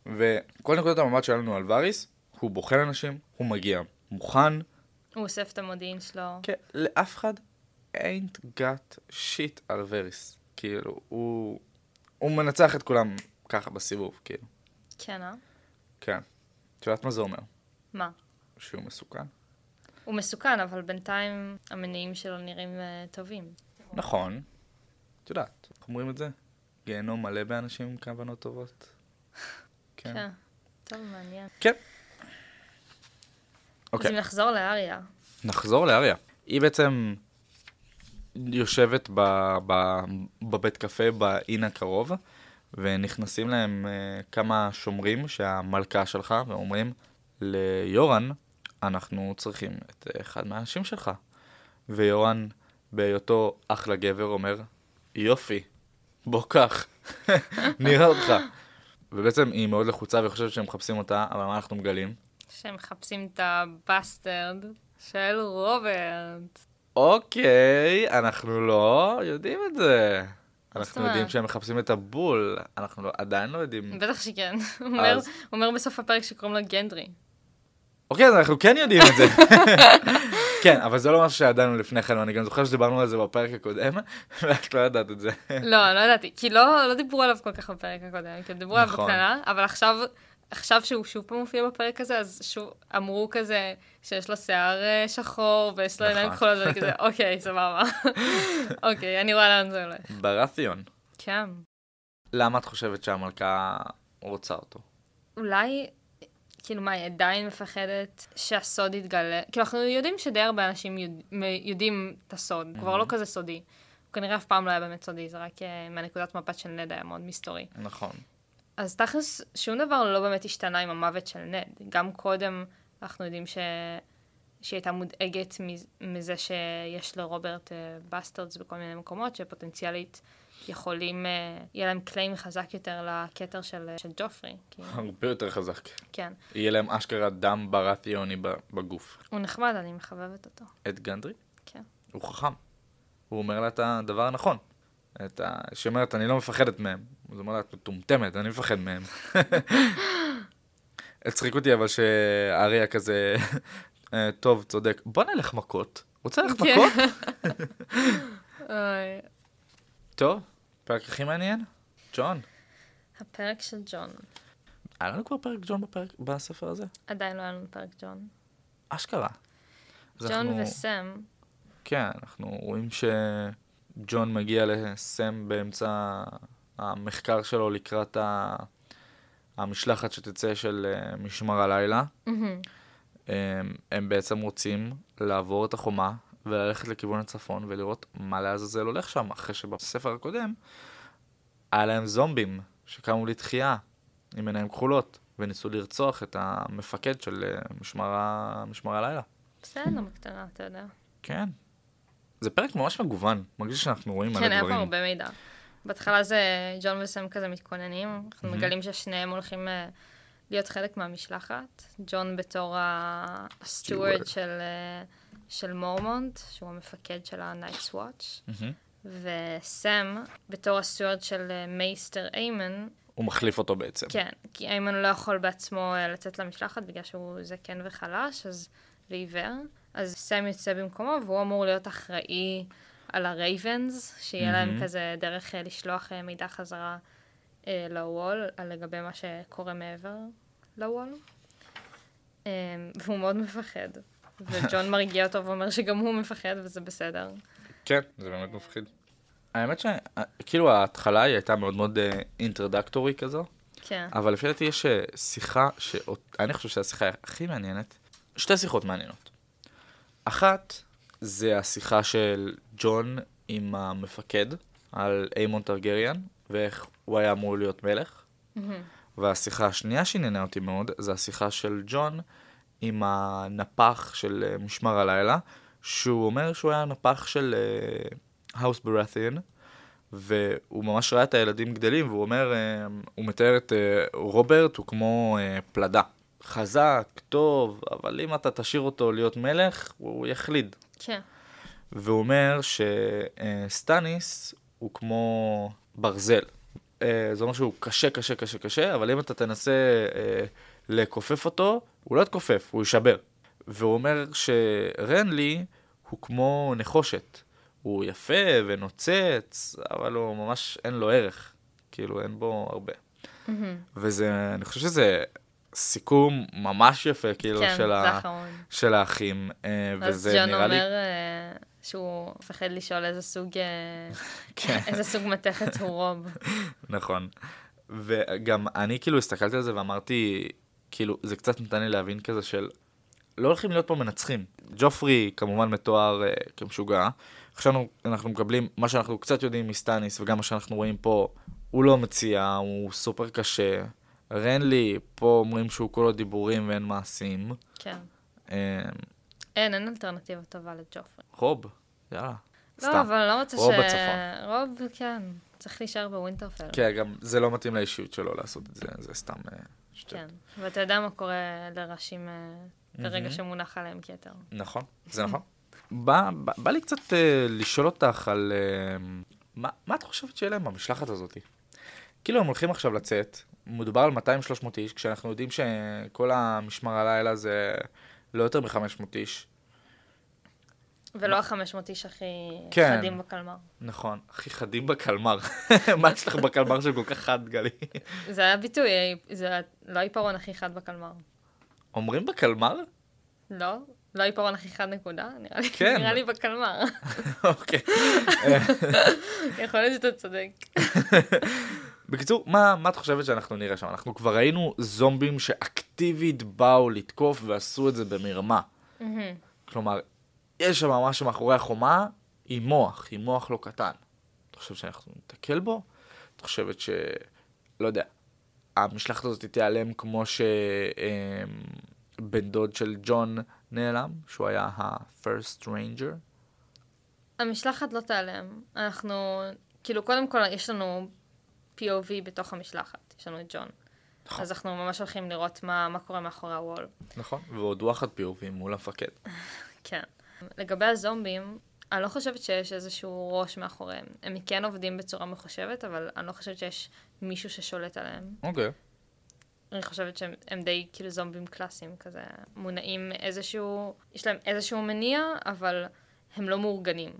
וכל נקודת המבט שלנו על ווריס, הוא בוחן אנשים, הוא מגיע מוכן, הוא אוסף את המודיעין שלו. כן, לאף אחד ain't got shit על וריס. כאילו, הוא מנצח את כולם ככה בסיבוב, כאילו. כן, אה? כן. את יודעת מה זה אומר? מה? שהוא מסוכן. הוא מסוכן, אבל בינתיים המניעים שלו נראים טובים. נכון. את יודעת, אנחנו אומרים את זה? גיהנום מלא באנשים עם כוונות טובות. כן. כן. טוב, מעניין. כן. אז אם נחזור לאריה. נחזור לאריה. היא בעצם יושבת בבית קפה בעין הקרוב, ונכנסים להם כמה שומרים שהמלכה שלך, ואומרים ליורן, אנחנו צריכים את אחד מהאנשים שלך. ויורן, בהיותו אחלה גבר, אומר, יופי, בוא כך, נראה אותך. ובעצם היא מאוד לחוצה וחושבת שהם מחפשים אותה, אבל מה אנחנו מגלים? שהם מחפשים את הבאסטרד של רוברט. אוקיי, אנחנו לא יודעים את זה. אנחנו יודעים שהם מחפשים את הבול, אנחנו עדיין לא יודעים. בטח שכן. הוא אומר בסוף הפרק שקוראים לו גנדרי. אוקיי, אז אנחנו כן יודעים את זה. כן, אבל זה לא משהו שידענו לפני כן, ואני גם זוכר שדיברנו על זה בפרק הקודם, ואת לא יודעת את זה. לא, לא ידעתי, כי לא דיברו עליו כל כך בפרק הקודם, כי דיברו עליו בקטנה, אבל עכשיו שהוא שוב פעם מופיע בפרק הזה, אז שוב אמרו כזה שיש לו שיער שחור, ויש לו עיניים כחולות, ואני כזה, אוקיי, סבבה. אוקיי, אני רואה לאן זה הולך. בראתיון. כן. למה את חושבת שהמלכה רוצה אותו? אולי, כאילו מה, היא עדיין מפחדת שהסוד יתגלה. כאילו, אנחנו יודעים שדי הרבה אנשים יודעים את הסוד, כבר לא כזה סודי. כנראה אף פעם לא היה באמת סודי, זה רק מהנקודת מבט של נד היה מאוד מסתורי. נכון. אז תכלס, שום דבר לא באמת השתנה עם המוות של נד. גם קודם אנחנו יודעים שהיא הייתה מודאגת מזה שיש לרוברט בסטרדס בכל מיני מקומות, שפוטנציאלית יכולים, יהיה להם קליים חזק יותר לקטר של ג'ופרי. הרבה יותר חזק. כן. יהיה להם אשכרה דם בראתיוני בגוף. הוא נחמד, אני מחבבת אותו. את גנדרי? כן. הוא חכם. הוא אומר לה את הדבר הנכון. שאומרת, אני לא מפחדת מהם. זאת אומרת, את מטומטמת, אני מפחד מהם. הצחיק אותי, אבל שאריה כזה, טוב, צודק, בוא נלך מכות. רוצה ללך מכות? טוב, פרק הכי מעניין? ג'ון. הפרק של ג'ון. היה לנו כבר פרק ג'ון בספר הזה? עדיין לא היה לנו פרק ג'ון. אשכרה. ג'ון וסם. כן, אנחנו רואים ג'ון מגיע לסם באמצע המחקר שלו לקראת המשלחת שתצא של משמר הלילה. הם בעצם רוצים לעבור את החומה וללכת לכיוון הצפון ולראות מה לעזאזל הולך שם. אחרי שבספר הקודם היה להם זומבים שקמו לתחייה עם עיניים כחולות וניסו לרצוח את המפקד של משמר הלילה. בסדר, מקטנה, אתה יודע. כן. זה פרק ממש מגוון, מרגיש שאנחנו רואים על הדברים. כן, היה פה הרבה מידע. בהתחלה זה ג'ון וסם כזה מתכוננים, אנחנו מגלים ששניהם הולכים להיות חלק מהמשלחת. ג'ון בתור הסטוארד של מורמונט, שהוא המפקד של ה-Night's Watch, וסם בתור הסטוארד של מייסטר איימן. הוא מחליף אותו בעצם. כן, כי איימן לא יכול בעצמו לצאת למשלחת, בגלל שהוא זקן וחלש, אז ועיוור. אז סם יוצא במקומו, והוא אמור להיות אחראי על הרייבנס, שיהיה להם כזה דרך לשלוח מידע חזרה לוול, על לגבי מה שקורה מעבר לוול. והוא מאוד מפחד. וג'ון מרגיע אותו ואומר שגם הוא מפחד, וזה בסדר. כן, זה באמת מפחיד. האמת שכאילו ההתחלה היא הייתה מאוד מאוד אינטרדקטורי כזו, אבל לפי דעתי יש שיחה, אני חושב שהשיחה הכי מעניינת, שתי שיחות מעניינות. אחת, זה השיחה של ג'ון עם המפקד על איימון טרגריאן, ואיך הוא היה אמור להיות מלך. והשיחה השנייה שעניינה אותי מאוד, זה השיחה של ג'ון עם הנפח של משמר הלילה, שהוא אומר שהוא היה נפח של האוס בראתיון, והוא ממש ראה את הילדים גדלים, והוא אומר, הוא מתאר את רוברט, הוא כמו פלדה. חזק, טוב, אבל אם אתה תשאיר אותו להיות מלך, הוא יחליד. כן. והוא אומר שסטניס הוא כמו ברזל. זה אומר שהוא קשה, קשה, קשה, קשה, אבל אם אתה תנסה לקופף אותו, הוא לא תקופף, הוא ישבר. והוא אומר שרנלי הוא כמו נחושת. הוא יפה ונוצץ, אבל הוא ממש אין לו ערך, כאילו אין בו הרבה. וזה, אני חושב שזה סיכום ממש יפה, כאילו, של האחים, וזה נראה לי... שהוא מפחד לשאול איזה סוג מתכת הוא רוב. נכון. וגם אני כאילו הסתכלתי על זה ואמרתי, כאילו, זה קצת נתן לי להבין כזה של, לא הולכים להיות פה מנצחים. ג'ופרי כמובן מתואר כמשוגע. עכשיו אנחנו מקבלים מה שאנחנו קצת יודעים מסטניס, וגם מה שאנחנו רואים פה, הוא לא מציע, הוא סופר קשה. רנלי, פה אומרים שהוא כל עוד דיבורים ואין מעשים. כן. אין אלטרנטיבה טובה לג'ופרי. רוב, יאללה. לא, אבל לא רוצה רוב בצפון. רוב, כן. צריך להישאר בווינטרפל. כן, גם זה לא מתאים לאישיות שלו לעשות את זה, זה סתם שטט. כן, ואתה יודע מה קורה לראשים ברגע שמונח עליהם כתר. נכון, זה נכון. בא לי קצת לשאול אותך על... מה את חושבת שיהיה להם במשלחת הזאת? כאילו הם הולכים עכשיו לצאת, מדובר על 200-300 איש, כשאנחנו יודעים שכל המשמר הלילה זה לא יותר מ-500 איש. ולא ה-500 איש הכי חדים בקלמר. נכון, הכי חדים בקלמר. מה יש לך בקלמר שכל כך חד, גלי? זה היה ביטוי, זה לא היפרון הכי חד בקלמר. אומרים בקלמר? לא, לא היפרון הכי חד נקודה, נראה לי בקלמר. אוקיי. יכול להיות שאתה צודק. בקיצור, מה את חושבת שאנחנו נראה שם? אנחנו כבר ראינו זומבים שאקטיבית באו לתקוף ועשו את זה במרמה. כלומר, יש שם ממש מאחורי החומה, היא מוח, היא מוח לא קטן. אתה חושב שאנחנו נתקל בו? אתה חושבת ש... לא יודע, המשלחת הזאת תיעלם כמו שבן דוד של ג'ון נעלם, שהוא היה ה-First Ranger? המשלחת לא תיעלם. אנחנו, כאילו, קודם כל יש לנו POV בתוך המשלחת, יש לנו את ג'ון. נכון. אז אנחנו ממש הולכים לראות מה קורה מאחורי הוול. נכון, ועוד וואחד POV מול המפקד. כן. לגבי הזומבים, אני לא חושבת שיש איזשהו ראש מאחוריהם. הם כן עובדים בצורה מחושבת, אבל אני לא חושבת שיש מישהו ששולט עליהם. אוקיי. אני חושבת שהם די כאילו זומבים קלאסיים כזה, מונעים איזשהו, יש להם איזשהו מניע, אבל הם לא מאורגנים.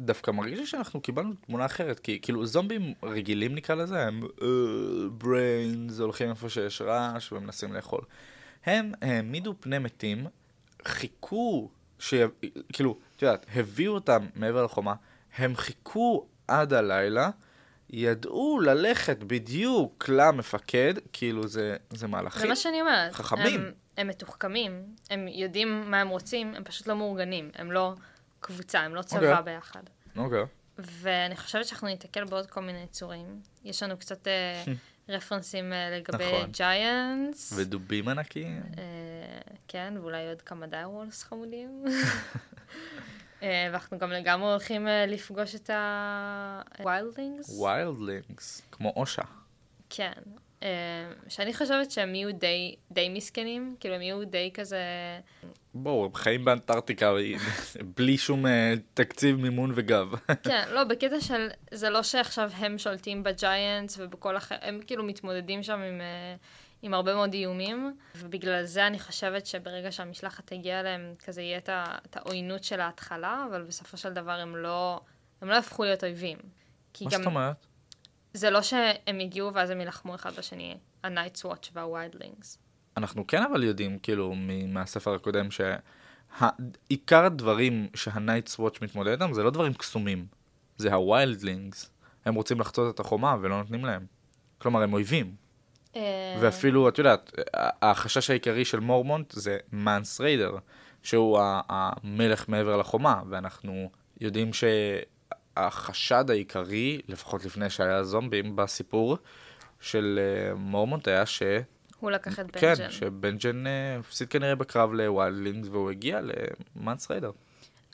דווקא מרגיש שאנחנו קיבלנו תמונה אחרת, כי כאילו זומבים רגילים נקרא לזה, הם brains, הולכים איפה שיש רעש ומנסים לאכול. הם העמידו פני מתים, חיכו כאילו, את יודעת, הביאו אותם מעבר לחומה, הם חיכו עד הלילה, ידעו ללכת בדיוק למפקד, כאילו זה מהלכים. זה מה שאני אומרת. חכמים. הם מתוחכמים, הם יודעים מה הם רוצים, הם פשוט לא מאורגנים, הם לא קבוצה, הם לא צבא ביחד. אוקיי. ואני חושבת שאנחנו ניתקל בעוד כל מיני צורים. יש לנו קצת רפרנסים לגבי ג'יינטס. ודובים ענקים. כן, ואולי עוד כמה דיירוולס חמודים. ואנחנו גם לגמרי הולכים לפגוש את הוויילדלינגס. וויילדלינגס, כמו אושה. כן. שאני חושבת שהם יהיו די מסכנים, כאילו הם יהיו די כזה... בואו, הם חיים באנטרטיקה בלי שום תקציב, מימון וגב. כן, לא, בקטע של... זה לא שעכשיו הם שולטים בג'יינטס ובכל אחר... הם כאילו מתמודדים שם עם הרבה מאוד איומים, ובגלל זה אני חושבת שברגע שהמשלחת תגיע להם, כזה יהיה את העוינות של ההתחלה, אבל בסופו של דבר הם לא הפכו להיות אויבים. מה זאת אומרת? זה לא שהם הגיעו ואז הם ילחמו אחד בשני, ה-Night's Watch וה-Wildlings. אנחנו כן אבל יודעים, כאילו, מהספר הקודם, שעיקר הדברים שה-Night's Watch מתמודד איתם, זה לא דברים קסומים, זה ה-Wildlings. הם רוצים לחצות את החומה ולא נותנים להם. כלומר, הם אויבים. ואפילו, את יודעת, החשש העיקרי של מורמונט זה מנס ריידר, שהוא המלך מעבר לחומה, ואנחנו יודעים שהחשד העיקרי, לפחות לפני שהיה זומבים בסיפור של מורמונט, היה ש... הוא לקח את בנג'ן. כן, שבנג'ן הפסיד כנראה בקרב לוויילדלינגס, והוא הגיע למנס ריידר.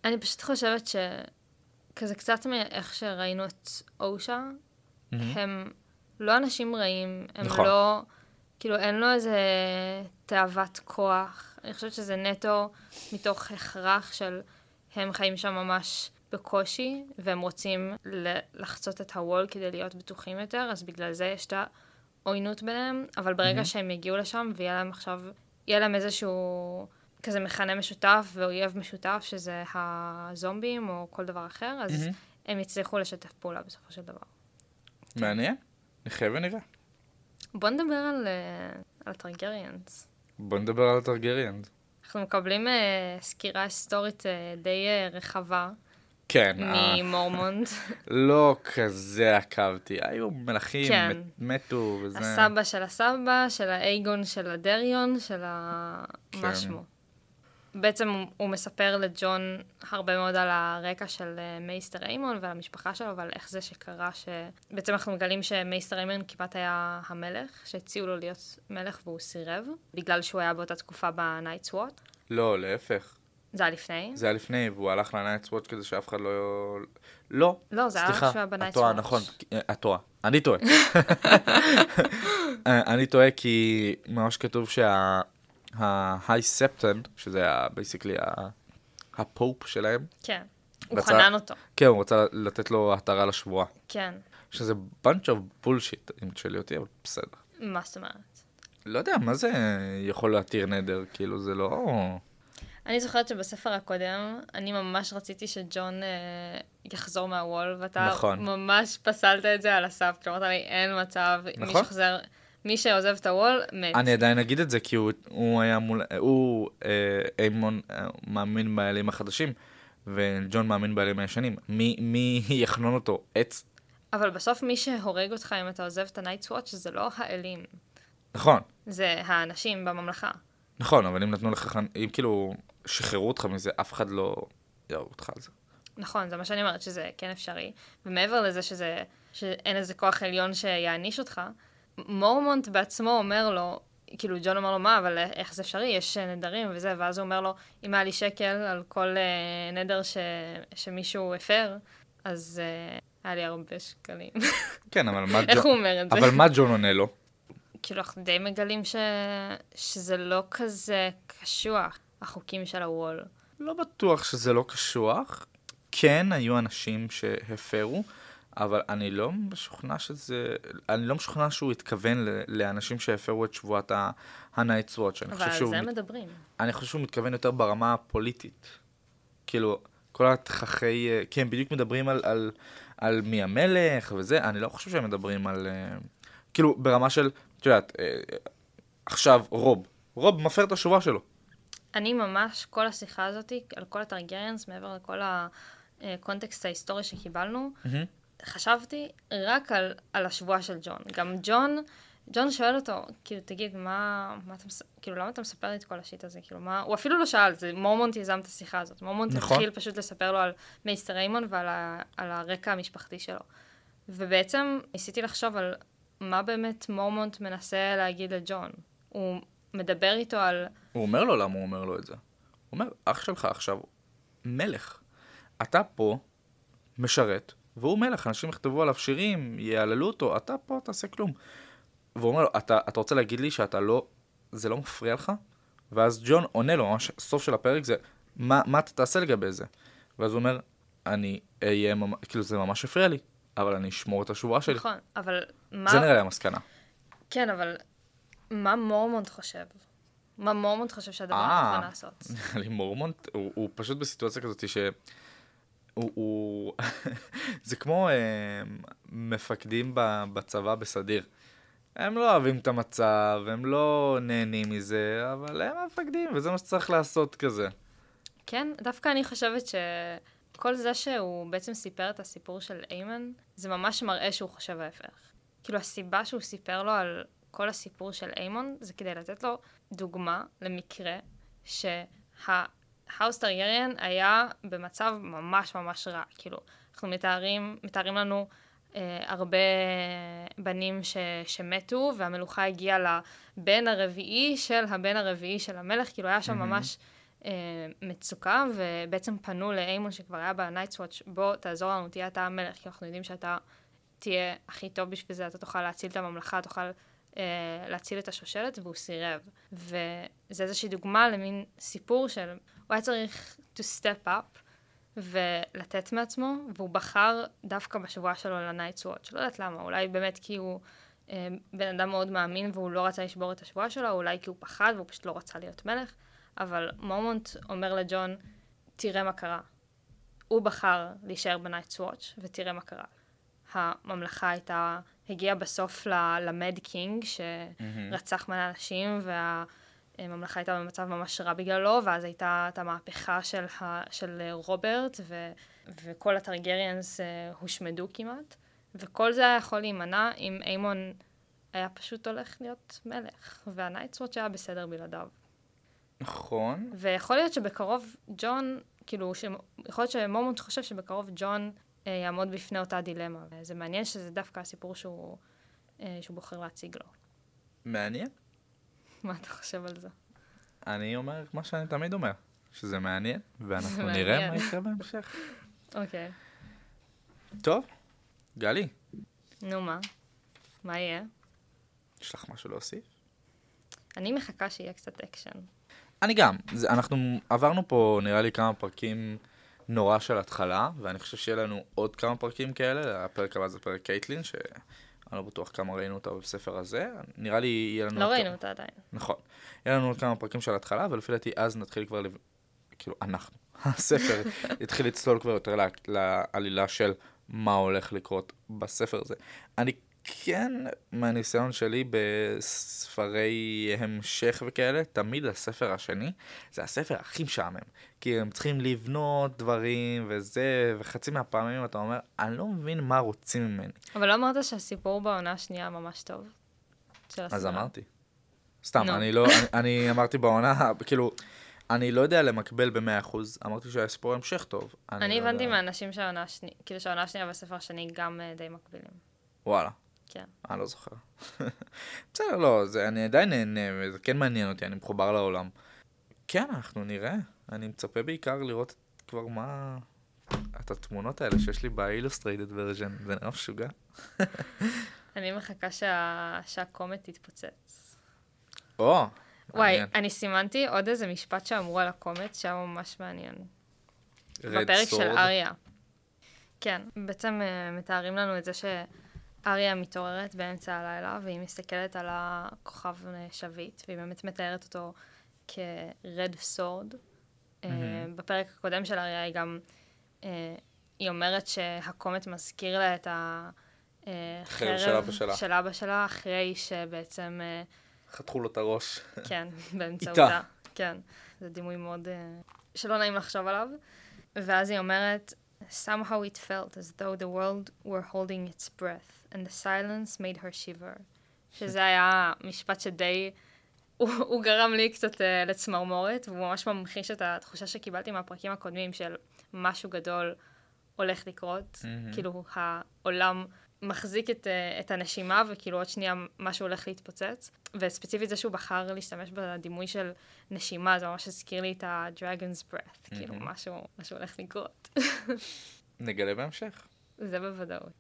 אני פשוט חושבת שכזה קצת מאיך שראינו את אושה, הם... לא אנשים רעים, הם לא, כאילו אין לו איזה תאוות כוח. אני חושבת שזה נטו מתוך הכרח של הם חיים שם ממש בקושי, והם רוצים לחצות את הוול כדי להיות בטוחים יותר, אז בגלל זה יש את העוינות ביניהם, אבל ברגע שהם יגיעו לשם ויהיה להם עכשיו, יהיה להם איזשהו כזה מכנה משותף ואויב משותף, שזה הזומבים או כל דבר אחר, אז הם יצליחו לשתף פעולה בסופו של דבר. מעניין? נחיה ונראה. בוא נדבר על הטרגריאנס. אנחנו מקבלים סקירה היסטורית די רחבה. כן. ממורמונט. לא כזה עקבתי. היו מלכים, כן. מתו וזה. הסבא של הסבא, של האייגון, של הדריון, של המשמו. כן. בעצם הוא מספר לג'ון הרבה מאוד על הרקע של מייסטר איימון ועל המשפחה שלו, ועל איך זה שקרה שבעצם אנחנו מגלים שמייסטר איימון כמעט היה המלך, שהציעו לו להיות מלך והוא סירב, בגלל שהוא היה באותה תקופה בנייטס וואט. לא, להפך. זה היה לפני? זה היה לפני, והוא הלך לנייטס וואץ' כזה שאף אחד לא... לא. לא, זה היה רק שהוא היה בנייטס וואץ'. נכון, התועה. אני טועה. אני טועה כי ממש כתוב שההיי ספטן, שזה היה בייסיקלי הפופ שלהם. כן, הוא חנן אותו. כן, הוא רוצה לתת לו התרה לשבועה. כן. שזה bunch of bullshit, אם תשאלי אותי, אבל בסדר. מה זאת אומרת? לא יודע, מה זה יכול להתיר נדר? כאילו זה לא... אני זוכרת שבספר הקודם, אני ממש רציתי שג'ון יחזור מהוול, ואתה נכון. ממש פסלת את זה על הסף, כלומר, אתה לי, אין מצב, נכון. מי שחזר, מי שעוזב את הוול, מת. אני עדיין אגיד את זה, כי הוא היה מול, הוא, איימון, מאמין בעלים החדשים, וג'ון מאמין בעלים הישנים. מי יחנון אותו? עץ. אבל בסוף מי שהורג אותך, אם אתה עוזב את הנייטס וואץ', זה לא האלים. נכון. זה האנשים בממלכה. נכון, אבל אם נתנו לך, אם כאילו שחררו אותך מזה, אף אחד לא יראו אותך על זה. נכון, זה מה שאני אומרת, שזה כן אפשרי. ומעבר לזה שאין איזה כוח עליון שיעניש אותך, מורמונט בעצמו אומר לו, כאילו ג'ון אומר לו מה, אבל איך זה אפשרי? יש נדרים וזה, ואז הוא אומר לו, אם היה לי שקל על כל נדר שמישהו הפר, אז היה לי הרבה שקלים. כן, אבל מה ג'ון... איך הוא אומר את זה? אבל מה ג'ון עונה לו? כאילו, אנחנו די מגלים שזה לא כזה קשוח, החוקים של הוול. לא בטוח שזה לא קשוח. כן, היו אנשים שהפרו, אבל אני לא משוכנע שזה... אני לא משוכנע שהוא התכוון לאנשים שהפרו את שבועת ה-Night's Watch. אבל על זה מדברים. אני חושב שהוא מתכוון יותר ברמה הפוליטית. כאילו, כל התחכי... כי הם בדיוק מדברים על מי המלך וזה, אני לא חושב שהם מדברים על... כאילו, ברמה של... את יודעת, עכשיו רוב מפר את השובה שלו. אני ממש, כל השיחה הזאת, על כל הטרגריאנס, מעבר לכל הקונטקסט ההיסטורי שקיבלנו, חשבתי רק על השבועה של ג'ון. גם ג'ון שואל אותו, כאילו, תגיד, למה אתה מספר לי את כל השיט הזה? הוא אפילו לא שאל, זה מורמונט יזם את השיחה הזאת. מורמונט התחיל פשוט לספר לו על מייסטר איימון ועל הרקע המשפחתי שלו. ובעצם ניסיתי לחשוב על... מה באמת מורמונט מנסה להגיד לג'ון? הוא מדבר איתו על... הוא אומר לו למה הוא אומר לו את זה. הוא אומר, אח שלך עכשיו, מלך. אתה פה משרת, והוא מלך. אנשים יכתבו עליו שירים, יעללו אותו, אתה פה תעשה כלום. והוא אומר לו, אתה רוצה להגיד לי שאתה לא... זה לא מפריע לך? ואז ג'ון עונה לו, ממש סוף של הפרק זה, מה אתה תעשה לגבי זה? ואז הוא אומר, אני אהיה... כאילו זה ממש הפריע לי. אבל אני אשמור את השבועה שלי. נכון, אבל מה... זה נראה לי המסקנה. כן, אבל מה מורמונט חושב? מה מורמונט חושב שהדבר נכון לעשות? מורמונט, הוא פשוט בסיטואציה כזאת שהוא... זה כמו מפקדים בצבא בסדיר. הם לא אוהבים את המצב, הם לא נהנים מזה, אבל הם מפקדים, וזה מה שצריך לעשות כזה. כן, דווקא אני חושבת ש... כל זה שהוא בעצם סיפר את הסיפור של איימן, זה ממש מראה שהוא חושב ההפך. כאילו הסיבה שהוא סיפר לו על כל הסיפור של איימון, זה כדי לתת לו דוגמה למקרה שההאוס טרגריאן היה במצב ממש ממש רע. כאילו, אנחנו מתארים לנו הרבה בנים שמתו, והמלוכה הגיעה לבן הרביעי של הבן הרביעי של המלך, כאילו היה שם ממש... מצוקה, ובעצם פנו לאיימון שכבר היה בנייטס וואץ', בוא תעזור לנו, תהיה אתה המלך, כי אנחנו יודעים שאתה תהיה הכי טוב בשביל זה, אתה תוכל להציל את הממלכה, תוכל להציל את השושלת, והוא סירב. וזה איזושהי דוגמה למין סיפור של הוא היה צריך to step up ולתת מעצמו, והוא בחר דווקא בשבועה שלו לנייטס וואץ'. לא יודעת למה, אולי באמת כי הוא בן אדם מאוד מאמין והוא לא רצה לשבור את השבועה שלו, אולי כי הוא פחד והוא פשוט לא רצה להיות מלך. אבל מורמונט אומר לג'ון, תראה מה קרה. הוא בחר להישאר בנייטס וואץ' ותראה מה קרה. הממלכה הייתה, הגיעה בסוף למד קינג שרצח מלא אנשים, והממלכה הייתה במצב ממש רע בגללו, ואז הייתה את המהפכה של רוברט, וכל הטרגריאנס הושמדו כמעט, וכל זה היה יכול להימנע אם איימון היה פשוט הולך להיות מלך, והנייטס וואץ' היה בסדר בלעדיו. נכון. ויכול להיות שבקרוב ג'ון, כאילו, יכול להיות שמורמונט חושב שבקרוב ג'ון יעמוד בפני אותה דילמה. זה מעניין שזה דווקא הסיפור שהוא בוחר להציג לו. מעניין? מה אתה חושב על זה? אני אומר מה שאני תמיד אומר, שזה מעניין, ואנחנו נראה מה יקרה בהמשך. אוקיי. טוב, גלי. נו מה? מה יהיה? יש לך משהו להוסיף? אני מחכה שיהיה קצת אקשן. אני גם. אנחנו עברנו פה נראה לי כמה פרקים נורא של התחלה, ואני חושב שיהיה לנו עוד כמה פרקים כאלה. הפרק הבא זה פרק קייטלין, שאני לא בטוח כמה ראינו אותה בספר הזה. נראה לי יהיה לנו... לא ראינו אותה עדיין. נכון. יהיה לנו עוד כמה פרקים של התחלה, ולפי דעתי אז נתחיל כבר... כאילו, אנחנו. הספר התחיל לצלול כבר יותר לעלילה של מה הולך לקרות בספר הזה. אני כן, מהניסיון שלי בספרי המשך וכאלה, תמיד הספר השני זה הספר הכי משעמם, כי הם צריכים לבנות דברים וזה, וחצי מהפעמים אתה אומר, אני לא מבין מה רוצים ממני. אבל לא אמרת שהסיפור בעונה השנייה ממש טוב? אז אמרתי. סתם, אני אמרתי בעונה, כאילו, אני לא יודע למקבל ב-100%, אמרתי שהסיפור המשך טוב. אני הבנתי מהאנשים שהעונה השנייה, כאילו שהעונה השנייה והספר השני גם די מקבילים. וואלה. כן. אני לא זוכר. בסדר, לא, אני עדיין נהנה, זה כן מעניין אותי, אני מחובר לעולם. כן, אנחנו נראה. אני מצפה בעיקר לראות כבר מה... את התמונות האלה שיש לי ב-Illustrated version, זה נראה משוגע. אני מחכה שהקומט תתפוצץ. או, מעניין. וואי, אני סימנתי עוד איזה משפט שאמרו על הקומט, שהיה ממש מעניין. בפרק של אריה. כן, בעצם מתארים לנו את זה ש... אריה מתעוררת באמצע הלילה, והיא מסתכלת על הכוכב שביט, והיא באמת מתארת אותו כ-red sword. בפרק הקודם של אריה היא גם, היא אומרת שהקומט מזכיר לה את החרב של אבא שלה, אחרי שבעצם... חתכו לו את הראש. כן, באמצעותה. כן, זה דימוי מאוד שלא נעים לחשוב עליו. ואז היא אומרת... Somehow it felt as though the world were holding its breath, and the silence made her shiver. שזה היה משפט שדי, הוא גרם לי קצת לצמרמורת, והוא ממש ממחיש את התחושה שקיבלתי מהפרקים הקודמים של משהו גדול הולך לקרות, כאילו העולם מחזיק את הנשימה, וכאילו עוד שנייה משהו הולך להתפוצץ, וספציפית זה שהוא בחר להשתמש בדימוי של נשימה, זה ממש הזכיר לי את ה-Dragon's Breath, כאילו משהו הולך לקרות. נגלה בהמשך. זה בוודאות.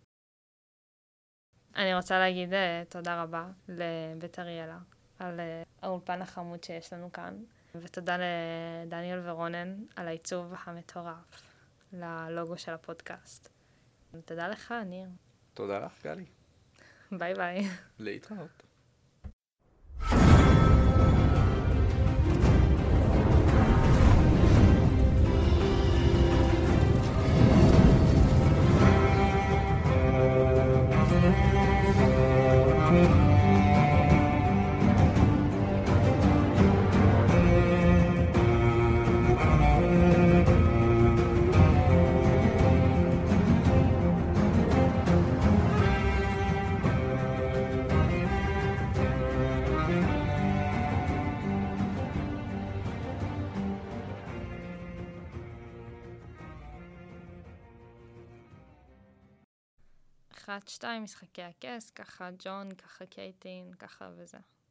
אני רוצה להגיד תודה רבה לבית אריאלה, על האולפן החמוד שיש לנו כאן, ותודה לדניאל ורונן על העיצוב המטורף, ללוגו של הפודקאסט. תודה לך, ניר. תודה לך, גלי. ביי ביי. להתראות. אחת, שתיים, משחקי הכס, ככה ג'ון, ככה קייטין, ככה וזה.